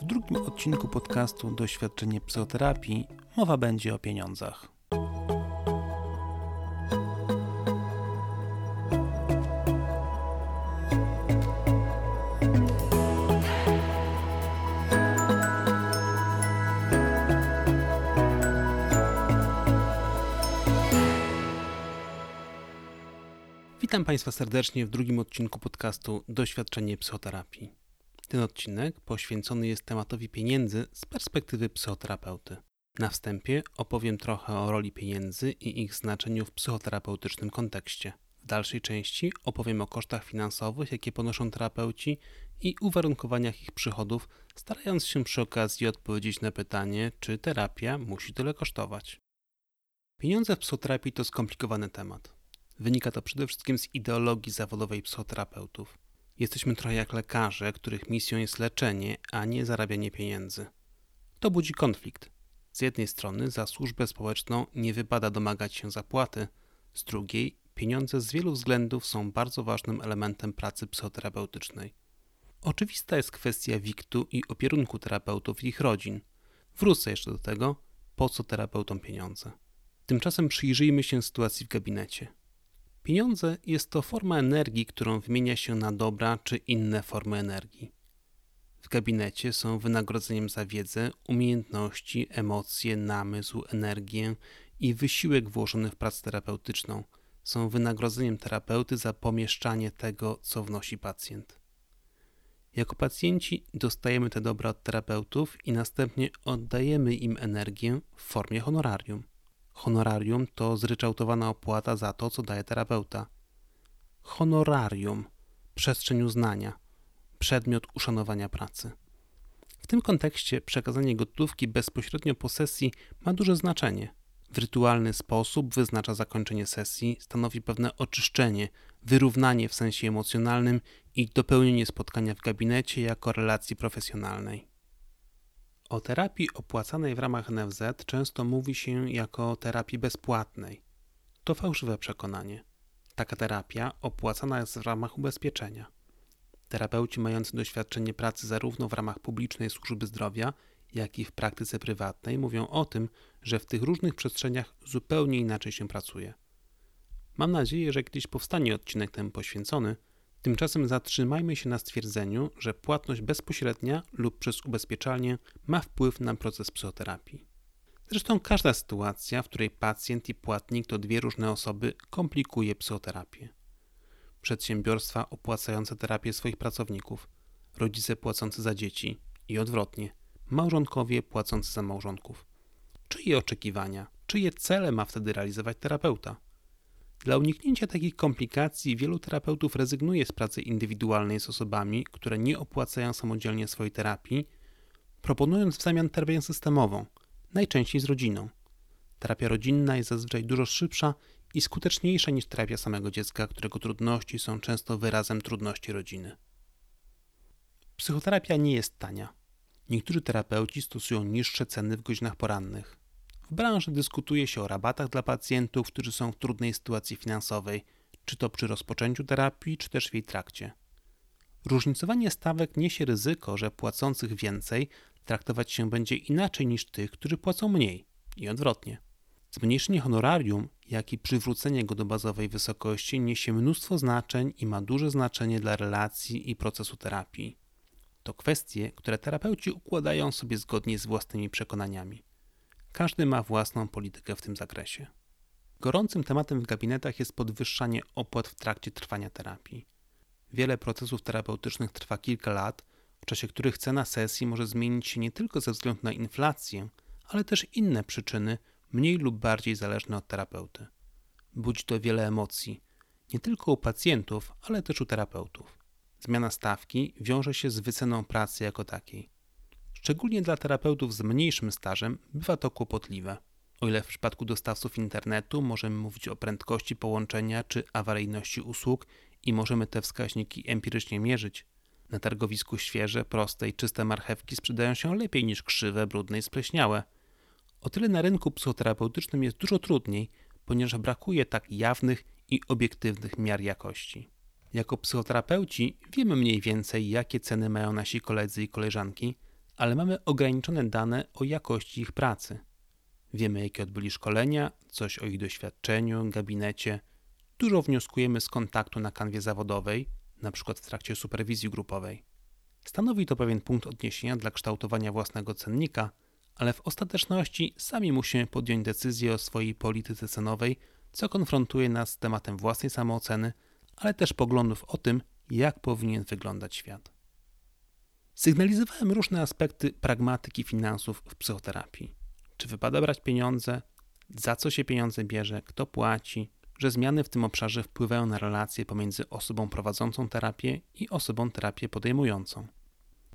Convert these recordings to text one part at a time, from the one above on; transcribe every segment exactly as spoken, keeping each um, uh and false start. W drugim odcinku podcastu Doświadczenie psychoterapii mowa będzie o pieniądzach. Witam Państwa serdecznie w drugim odcinku podcastu Doświadczenie psychoterapii. Ten odcinek poświęcony jest tematowi pieniędzy z perspektywy psychoterapeuty. Na wstępie opowiem trochę o roli pieniędzy i ich znaczeniu w psychoterapeutycznym kontekście. W dalszej części opowiem o kosztach finansowych, jakie ponoszą terapeuci i uwarunkowaniach ich przychodów, starając się przy okazji odpowiedzieć na pytanie, czy terapia musi tyle kosztować. Pieniądze w psychoterapii to skomplikowany temat. Wynika to przede wszystkim z ideologii zawodowej psychoterapeutów. Jesteśmy trochę jak lekarze, których misją jest leczenie, a nie zarabianie pieniędzy. To budzi konflikt. Z jednej strony za służbę społeczną nie wypada domagać się zapłaty, z drugiej pieniądze z wielu względów są bardzo ważnym elementem pracy psychoterapeutycznej. Oczywista jest kwestia wiktu i opierunku terapeutów i ich rodzin. Wrócę jeszcze do tego, po co terapeutom pieniądze. Tymczasem przyjrzyjmy się sytuacji w gabinecie. Pieniądze jest to forma energii, którą wymienia się na dobra czy inne formy energii. W gabinecie są wynagrodzeniem za wiedzę, umiejętności, emocje, namysł, energię i wysiłek włożony w pracę terapeutyczną. Są wynagrodzeniem terapeuty za pomieszczanie tego, co wnosi pacjent. Jako pacjenci dostajemy te dobra od terapeutów i następnie oddajemy im energię w formie honorarium. Honorarium to zryczałtowana opłata za to, co daje terapeuta. Honorarium, przestrzeń uznania, przedmiot uszanowania pracy. W tym kontekście przekazanie gotówki bezpośrednio po sesji ma duże znaczenie. W rytualny sposób wyznacza zakończenie sesji, stanowi pewne oczyszczenie, wyrównanie w sensie emocjonalnym i dopełnienie spotkania w gabinecie jako relacji profesjonalnej. O terapii opłacanej w ramach N F Z często mówi się jako o terapii bezpłatnej. To fałszywe przekonanie. Taka terapia opłacana jest w ramach ubezpieczenia. Terapeuci mający doświadczenie pracy zarówno w ramach publicznej służby zdrowia, jak i w praktyce prywatnej mówią o tym, że w tych różnych przestrzeniach zupełnie inaczej się pracuje. Mam nadzieję, że kiedyś powstanie odcinek temu poświęcony. Tymczasem zatrzymajmy się na stwierdzeniu, że płatność bezpośrednia lub przez ubezpieczalnię ma wpływ na proces psychoterapii. Zresztą każda sytuacja, w której pacjent i płatnik to dwie różne osoby, komplikuje psychoterapię. Przedsiębiorstwa opłacające terapię swoich pracowników, rodzice płacący za dzieci i odwrotnie, małżonkowie płacący za małżonków. Czyje oczekiwania, czyje cele ma wtedy realizować terapeuta? Dla uniknięcia takich komplikacji wielu terapeutów rezygnuje z pracy indywidualnej z osobami, które nie opłacają samodzielnie swojej terapii, proponując w zamian terapię systemową, najczęściej z rodziną. Terapia rodzinna jest zazwyczaj dużo szybsza i skuteczniejsza niż terapia samego dziecka, którego trudności są często wyrazem trudności rodziny. Psychoterapia nie jest tania. Niektórzy terapeuci stosują niższe ceny w godzinach porannych. W branży dyskutuje się o rabatach dla pacjentów, którzy są w trudnej sytuacji finansowej, czy to przy rozpoczęciu terapii, czy też w jej trakcie. Różnicowanie stawek niesie ryzyko, że płacących więcej traktować się będzie inaczej niż tych, którzy płacą mniej i odwrotnie. Zmniejszenie honorarium, jak i przywrócenie go do bazowej wysokości niesie mnóstwo znaczeń i ma duże znaczenie dla relacji i procesu terapii. To kwestie, które terapeuci układają sobie zgodnie z własnymi przekonaniami. Każdy ma własną politykę w tym zakresie. Gorącym tematem w gabinetach jest podwyższanie opłat w trakcie trwania terapii. Wiele procesów terapeutycznych trwa kilka lat, w czasie których cena sesji może zmienić się nie tylko ze względu na inflację, ale też inne przyczyny, mniej lub bardziej zależne od terapeuty. Budzi to wiele emocji, nie tylko u pacjentów, ale też u terapeutów. Zmiana stawki wiąże się z wyceną pracy jako takiej. Szczególnie dla terapeutów z mniejszym stażem bywa to kłopotliwe. O ile w przypadku dostawców internetu możemy mówić o prędkości połączenia czy awaryjności usług i możemy te wskaźniki empirycznie mierzyć, na targowisku świeże, proste i czyste marchewki sprzedają się lepiej niż krzywe, brudne i spleśniałe. O tyle na rynku psychoterapeutycznym jest dużo trudniej, ponieważ brakuje tak jawnych i obiektywnych miar jakości. Jako psychoterapeuci wiemy mniej więcej, jakie ceny mają nasi koledzy i koleżanki, ale mamy ograniczone dane o jakości ich pracy. Wiemy, jakie odbyli szkolenia, coś o ich doświadczeniu, gabinecie. Dużo wnioskujemy z kontaktu na kanwie zawodowej, np. w trakcie superwizji grupowej. Stanowi to pewien punkt odniesienia dla kształtowania własnego cennika, ale w ostateczności sami musimy podjąć decyzję o swojej polityce cenowej, co konfrontuje nas z tematem własnej samooceny, ale też poglądów o tym, jak powinien wyglądać świat. Sygnalizowałem różne aspekty pragmatyki finansów w psychoterapii. Czy wypada brać pieniądze, za co się pieniądze bierze, kto płaci, że zmiany w tym obszarze wpływają na relacje pomiędzy osobą prowadzącą terapię i osobą terapię podejmującą.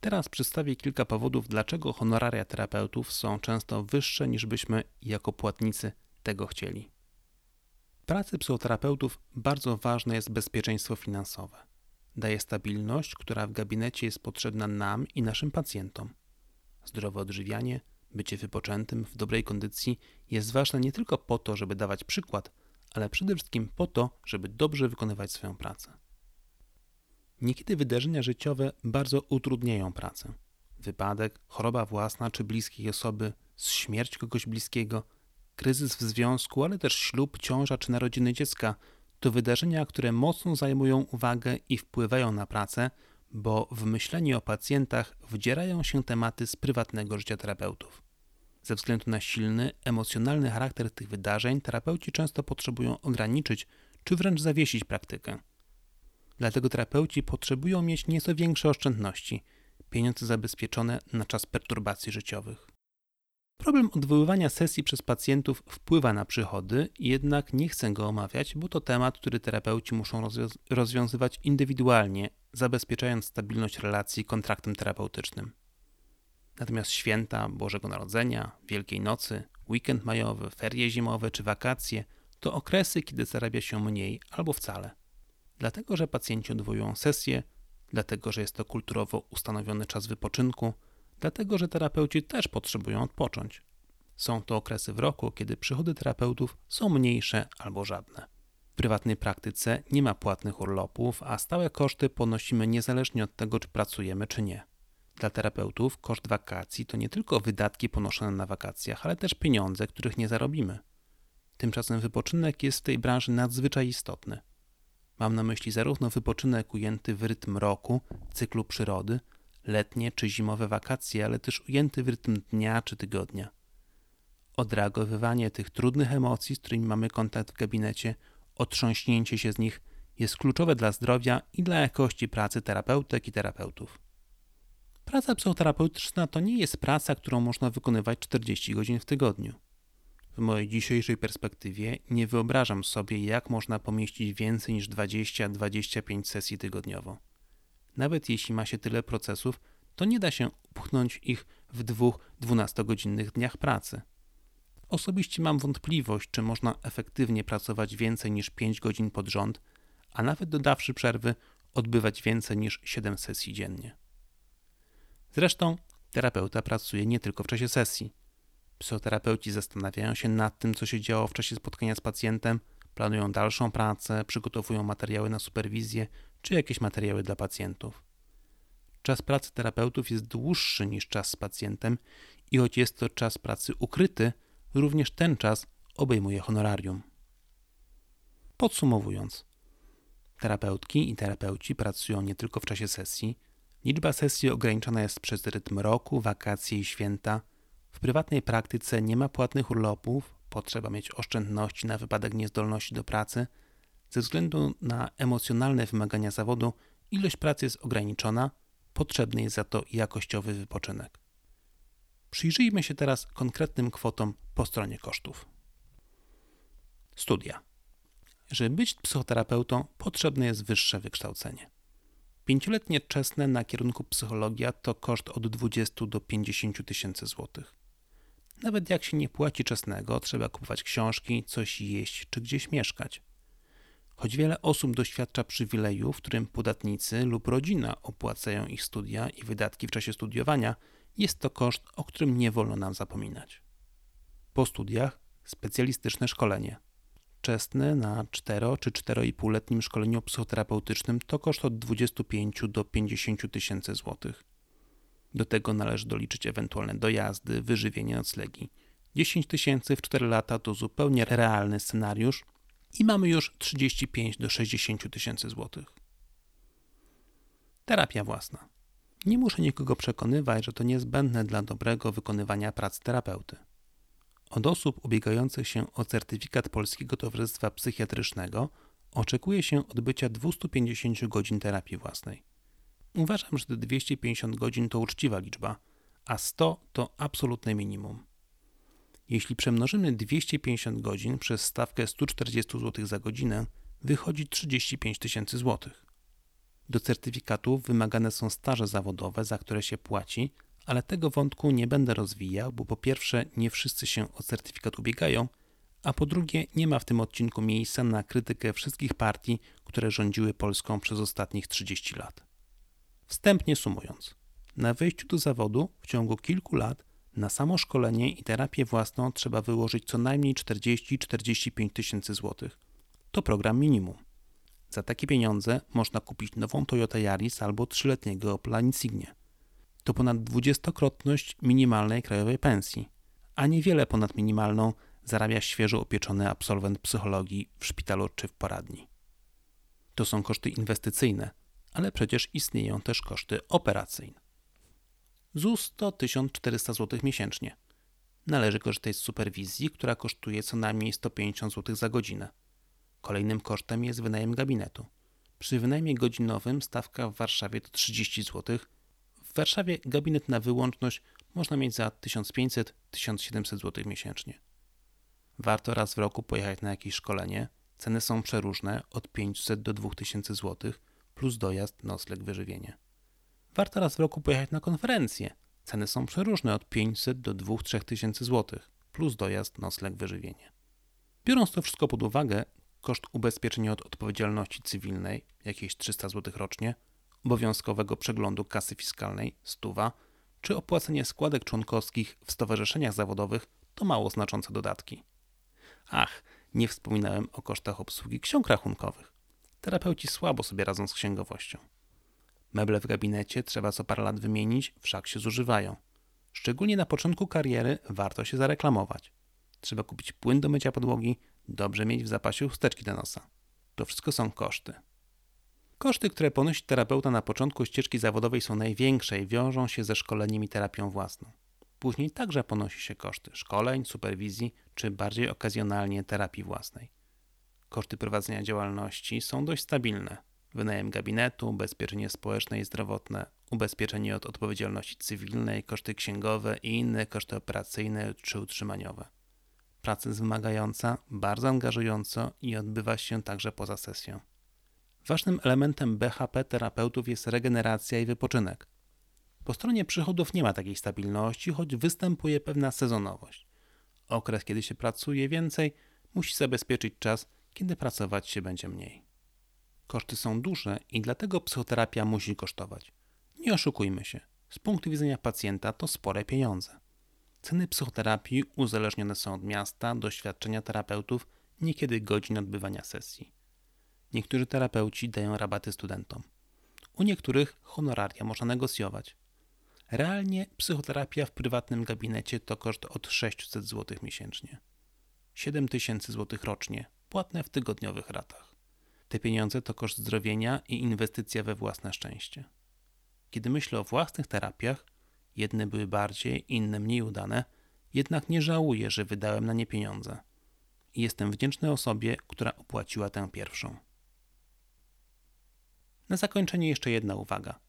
Teraz przedstawię kilka powodów, dlaczego honoraria terapeutów są często wyższe niż byśmy jako płatnicy tego chcieli. W pracy psychoterapeutów bardzo ważne jest bezpieczeństwo finansowe. Daje stabilność, która w gabinecie jest potrzebna nam i naszym pacjentom. Zdrowe odżywianie, bycie wypoczętym, w dobrej kondycji jest ważne nie tylko po to, żeby dawać przykład, ale przede wszystkim po to, żeby dobrze wykonywać swoją pracę. Niekiedy wydarzenia życiowe bardzo utrudniają pracę. Wypadek, choroba własna czy bliskiej osoby, śmierć kogoś bliskiego, kryzys w związku, ale też ślub, ciąża czy narodziny dziecka to wydarzenia, które mocno zajmują uwagę i wpływają na pracę, bo w myśleniu o pacjentach wdzierają się tematy z prywatnego życia terapeutów. Ze względu na silny, emocjonalny charakter tych wydarzeń terapeuci często potrzebują ograniczyć czy wręcz zawiesić praktykę. Dlatego terapeuci potrzebują mieć nieco większe oszczędności, pieniądze zabezpieczone na czas perturbacji życiowych. Problem odwoływania sesji przez pacjentów wpływa na przychody, jednak nie chcę go omawiać, bo to temat, który terapeuci muszą rozwią- rozwiązywać indywidualnie, zabezpieczając stabilność relacji kontraktem terapeutycznym. Natomiast święta Bożego Narodzenia, Wielkiej Nocy, weekend majowy, ferie zimowe czy wakacje to okresy, kiedy zarabia się mniej albo wcale. Dlatego, że pacjenci odwołują sesję, dlatego, że jest to kulturowo ustanowiony czas wypoczynku, dlatego, że terapeuci też potrzebują odpocząć. Są to okresy w roku, kiedy przychody terapeutów są mniejsze albo żadne. W prywatnej praktyce nie ma płatnych urlopów, a stałe koszty ponosimy niezależnie od tego, czy pracujemy, czy nie. Dla terapeutów koszt wakacji to nie tylko wydatki ponoszone na wakacjach, ale też pieniądze, których nie zarobimy. Tymczasem wypoczynek jest w tej branży nadzwyczaj istotny. Mam na myśli zarówno wypoczynek ujęty w rytm roku, cyklu przyrody, letnie czy zimowe wakacje, ale też ujęty w rytm dnia czy tygodnia. Odreagowywanie tych trudnych emocji, z którymi mamy kontakt w gabinecie, otrząśnięcie się z nich jest kluczowe dla zdrowia i dla jakości pracy terapeutek i terapeutów. Praca psychoterapeutyczna to nie jest praca, którą można wykonywać czterdzieści godzin w tygodniu. W mojej dzisiejszej perspektywie nie wyobrażam sobie, jak można pomieścić więcej niż dwadzieścia do dwudziestu pięciu sesji tygodniowo. Nawet jeśli ma się tyle procesów, to nie da się upchnąć ich w dwóch dwunastogodzinnych dniach pracy. Osobiście mam wątpliwość, czy można efektywnie pracować więcej niż pięć godzin pod rząd, a nawet dodawszy przerwy, odbywać więcej niż siedem sesji dziennie. Zresztą terapeuta pracuje nie tylko w czasie sesji. Psychoterapeuci zastanawiają się nad tym, co się działo w czasie spotkania z pacjentem, planują dalszą pracę, przygotowują materiały na superwizję czy jakieś materiały dla pacjentów. Czas pracy terapeutów jest dłuższy niż czas z pacjentem i choć jest to czas pracy ukryty, również ten czas obejmuje honorarium. Podsumowując, terapeutki i terapeuci pracują nie tylko w czasie sesji. Liczba sesji ograniczona jest przez rytm roku, wakacje i święta. W prywatnej praktyce nie ma płatnych urlopów, potrzeba mieć oszczędności na wypadek niezdolności do pracy. Ze względu na emocjonalne wymagania zawodu ilość pracy jest ograniczona, potrzebny jest za to jakościowy wypoczynek. Przyjrzyjmy się teraz konkretnym kwotom po stronie kosztów. Studia. Żeby być psychoterapeutą, potrzebne jest wyższe wykształcenie. Pięcioletnie czesne na kierunku psychologia to koszt od dwudziestu do pięćdziesięciu tysięcy złotych. Nawet jak się nie płaci czesnego, trzeba kupować książki, coś jeść czy gdzieś mieszkać. Choć wiele osób doświadcza przywileju, w którym podatnicy lub rodzina opłacają ich studia i wydatki w czasie studiowania, jest to koszt, o którym nie wolno nam zapominać. Po studiach specjalistyczne szkolenie. Wczesne na cztero czy czteroipółletnim szkoleniu psychoterapeutycznym to koszt od dwudziestu pięciu do pięćdziesięciu tysięcy złotych. Do tego należy doliczyć ewentualne dojazdy, wyżywienie, noclegi. dziesięć tysięcy w cztery lata to zupełnie realny scenariusz i mamy już trzydzieści pięć do sześćdziesięciu tysięcy złotych. Terapia własna. Nie muszę nikogo przekonywać, że to niezbędne dla dobrego wykonywania pracy terapeuty. Od osób ubiegających się o certyfikat Polskiego Towarzystwa Psychiatrycznego oczekuje się odbycia dwieście pięćdziesiąt godzin terapii własnej. Uważam, że te dwieście pięćdziesiąt godzin to uczciwa liczba, a sto to absolutne minimum. Jeśli przemnożymy dwieście pięćdziesiąt godzin przez stawkę sto czterdzieści złotych za godzinę, wychodzi trzydzieści pięć tysięcy złotych. Do certyfikatów wymagane są staże zawodowe, za które się płaci, ale tego wątku nie będę rozwijał, bo po pierwsze nie wszyscy się o certyfikat ubiegają, a po drugie nie ma w tym odcinku miejsca na krytykę wszystkich partii, które rządziły Polską przez ostatnich trzydzieści lat. Wstępnie sumując, na wejściu do zawodu w ciągu kilku lat na samo szkolenie i terapię własną trzeba wyłożyć co najmniej czterdzieści do czterdziestu pięciu tysięcy złotych. To program minimum. Za takie pieniądze można kupić nową Toyota Yaris albo trzyletniego Opla Insignie. To ponad dwudziestokrotność minimalnej krajowej pensji, a niewiele ponad minimalną zarabia świeżo upieczony absolwent psychologii w szpitalu czy w poradni. To są koszty inwestycyjne, ale przecież istnieją też koszty operacyjne. Z U S to tysiąc czterysta złotych miesięcznie. Należy korzystać z superwizji, która kosztuje co najmniej sto pięćdziesiąt złotych za godzinę. Kolejnym kosztem jest wynajem gabinetu. Przy wynajmie godzinowym stawka w Warszawie to trzydzieści złotych. W Warszawie gabinet na wyłączność można mieć za tysiąc pięćset do tysiąc siedemset złotych miesięcznie. Warto raz w roku pojechać na jakieś szkolenie. Ceny są przeróżne, od pięćset do dwóch tysięcy złotych, plus dojazd, nocleg, wyżywienie. Warto raz w roku pojechać na konferencję. Ceny są przeróżne, od pięćset do dwóch do trzech tysięcy złotych, plus dojazd, nocleg, wyżywienie. Biorąc to wszystko pod uwagę, koszt ubezpieczenia od odpowiedzialności cywilnej, jakieś trzysta złotych rocznie, obowiązkowego przeglądu kasy fiskalnej, stuwa, czy opłacenie składek członkowskich w stowarzyszeniach zawodowych to mało znaczące dodatki. Ach, nie wspominałem o kosztach obsługi ksiąg rachunkowych. Terapeuci słabo sobie radzą z księgowością. Meble w gabinecie trzeba co parę lat wymienić, wszak się zużywają. Szczególnie na początku kariery warto się zareklamować. Trzeba kupić płyn do mycia podłogi, dobrze mieć w zapasie chusteczki do nosa. To wszystko są koszty. Koszty, które ponosi terapeuta na początku ścieżki zawodowej, są największe i wiążą się ze szkoleniem i terapią własną. Później także ponosi się koszty szkoleń, superwizji czy bardziej okazjonalnie terapii własnej. Koszty prowadzenia działalności są dość stabilne. Wynajem gabinetu, ubezpieczenie społeczne i zdrowotne, ubezpieczenie od odpowiedzialności cywilnej, koszty księgowe i inne koszty operacyjne czy utrzymaniowe. Praca jest wymagająca, bardzo angażująca i odbywa się także poza sesją. Ważnym elementem B H P terapeutów jest regeneracja i wypoczynek. Po stronie przychodów nie ma takiej stabilności, choć występuje pewna sezonowość. Okres, kiedy się pracuje więcej, musi zabezpieczyć czas, kiedy pracować się będzie mniej. Koszty są duże i dlatego psychoterapia musi kosztować. Nie oszukujmy się, z punktu widzenia pacjenta to spore pieniądze. Ceny psychoterapii uzależnione są od miasta, doświadczenia terapeutów, niekiedy godzin odbywania sesji. Niektórzy terapeuci dają rabaty studentom. U niektórych honoraria można negocjować. Realnie psychoterapia w prywatnym gabinecie to koszt od sześćset złotych miesięcznie. siedem tysięcy złotych rocznie, płatne w tygodniowych ratach. Te pieniądze to koszt zdrowienia i inwestycja we własne szczęście. Kiedy myślę o własnych terapiach, jedne były bardziej, inne mniej udane, jednak nie żałuję, że wydałem na nie pieniądze. I jestem wdzięczny osobie, która opłaciła tę pierwszą. Na zakończenie jeszcze jedna uwaga.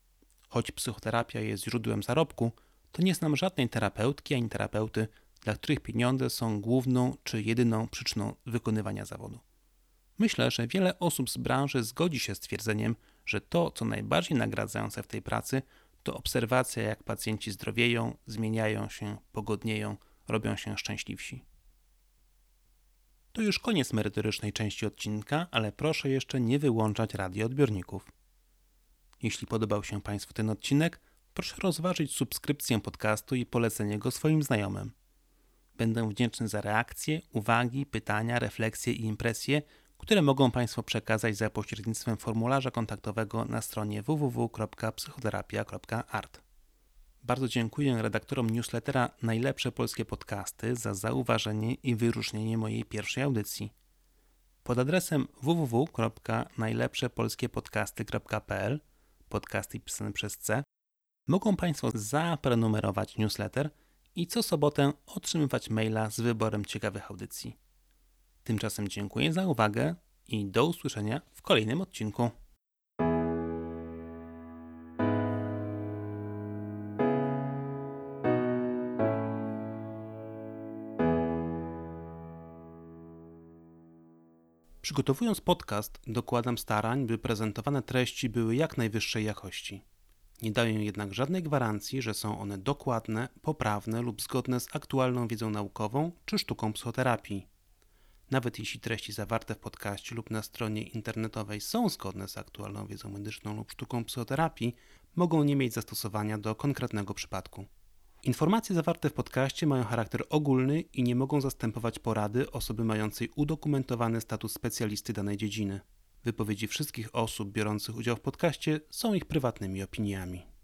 Choć psychoterapia jest źródłem zarobku, to nie znam żadnej terapeutki ani terapeuty, dla których pieniądze są główną czy jedyną przyczyną wykonywania zawodu. Myślę, że wiele osób z branży zgodzi się z twierdzeniem, że to, co najbardziej nagradzające w tej pracy, to obserwacja, jak pacjenci zdrowieją, zmieniają się, pogodnieją, robią się szczęśliwsi. To już koniec merytorycznej części odcinka, ale proszę jeszcze nie wyłączać radioodbiorników. Jeśli podobał się Państwu ten odcinek, proszę rozważyć subskrypcję podcastu i polecenie go swoim znajomym. Będę wdzięczny za reakcje, uwagi, pytania, refleksje i impresje, które mogą Państwo przekazać za pośrednictwem formularza kontaktowego na stronie w w w kropka psychoterapia kropka art. Bardzo dziękuję redaktorom newslettera Najlepsze Polskie Podcasty za zauważenie i wyróżnienie mojej pierwszej audycji. Pod adresem w w w kropka najlepsze polskie podcasty kropka p l podcasty pisane przez C mogą Państwo zaprenumerować newsletter i co sobotę otrzymywać maila z wyborem ciekawych audycji. Tymczasem dziękuję za uwagę i do usłyszenia w kolejnym odcinku. Przygotowując podcast, dokładam starań, by prezentowane treści były jak najwyższej jakości. Nie daję jednak żadnej gwarancji, że są one dokładne, poprawne lub zgodne z aktualną wiedzą naukową czy sztuką psychoterapii. Nawet jeśli treści zawarte w podcaście lub na stronie internetowej są zgodne z aktualną wiedzą medyczną lub sztuką psychoterapii, mogą nie mieć zastosowania do konkretnego przypadku. Informacje zawarte w podcaście mają charakter ogólny i nie mogą zastępować porady osoby mającej udokumentowany status specjalisty danej dziedziny. Wypowiedzi wszystkich osób biorących udział w podcaście są ich prywatnymi opiniami.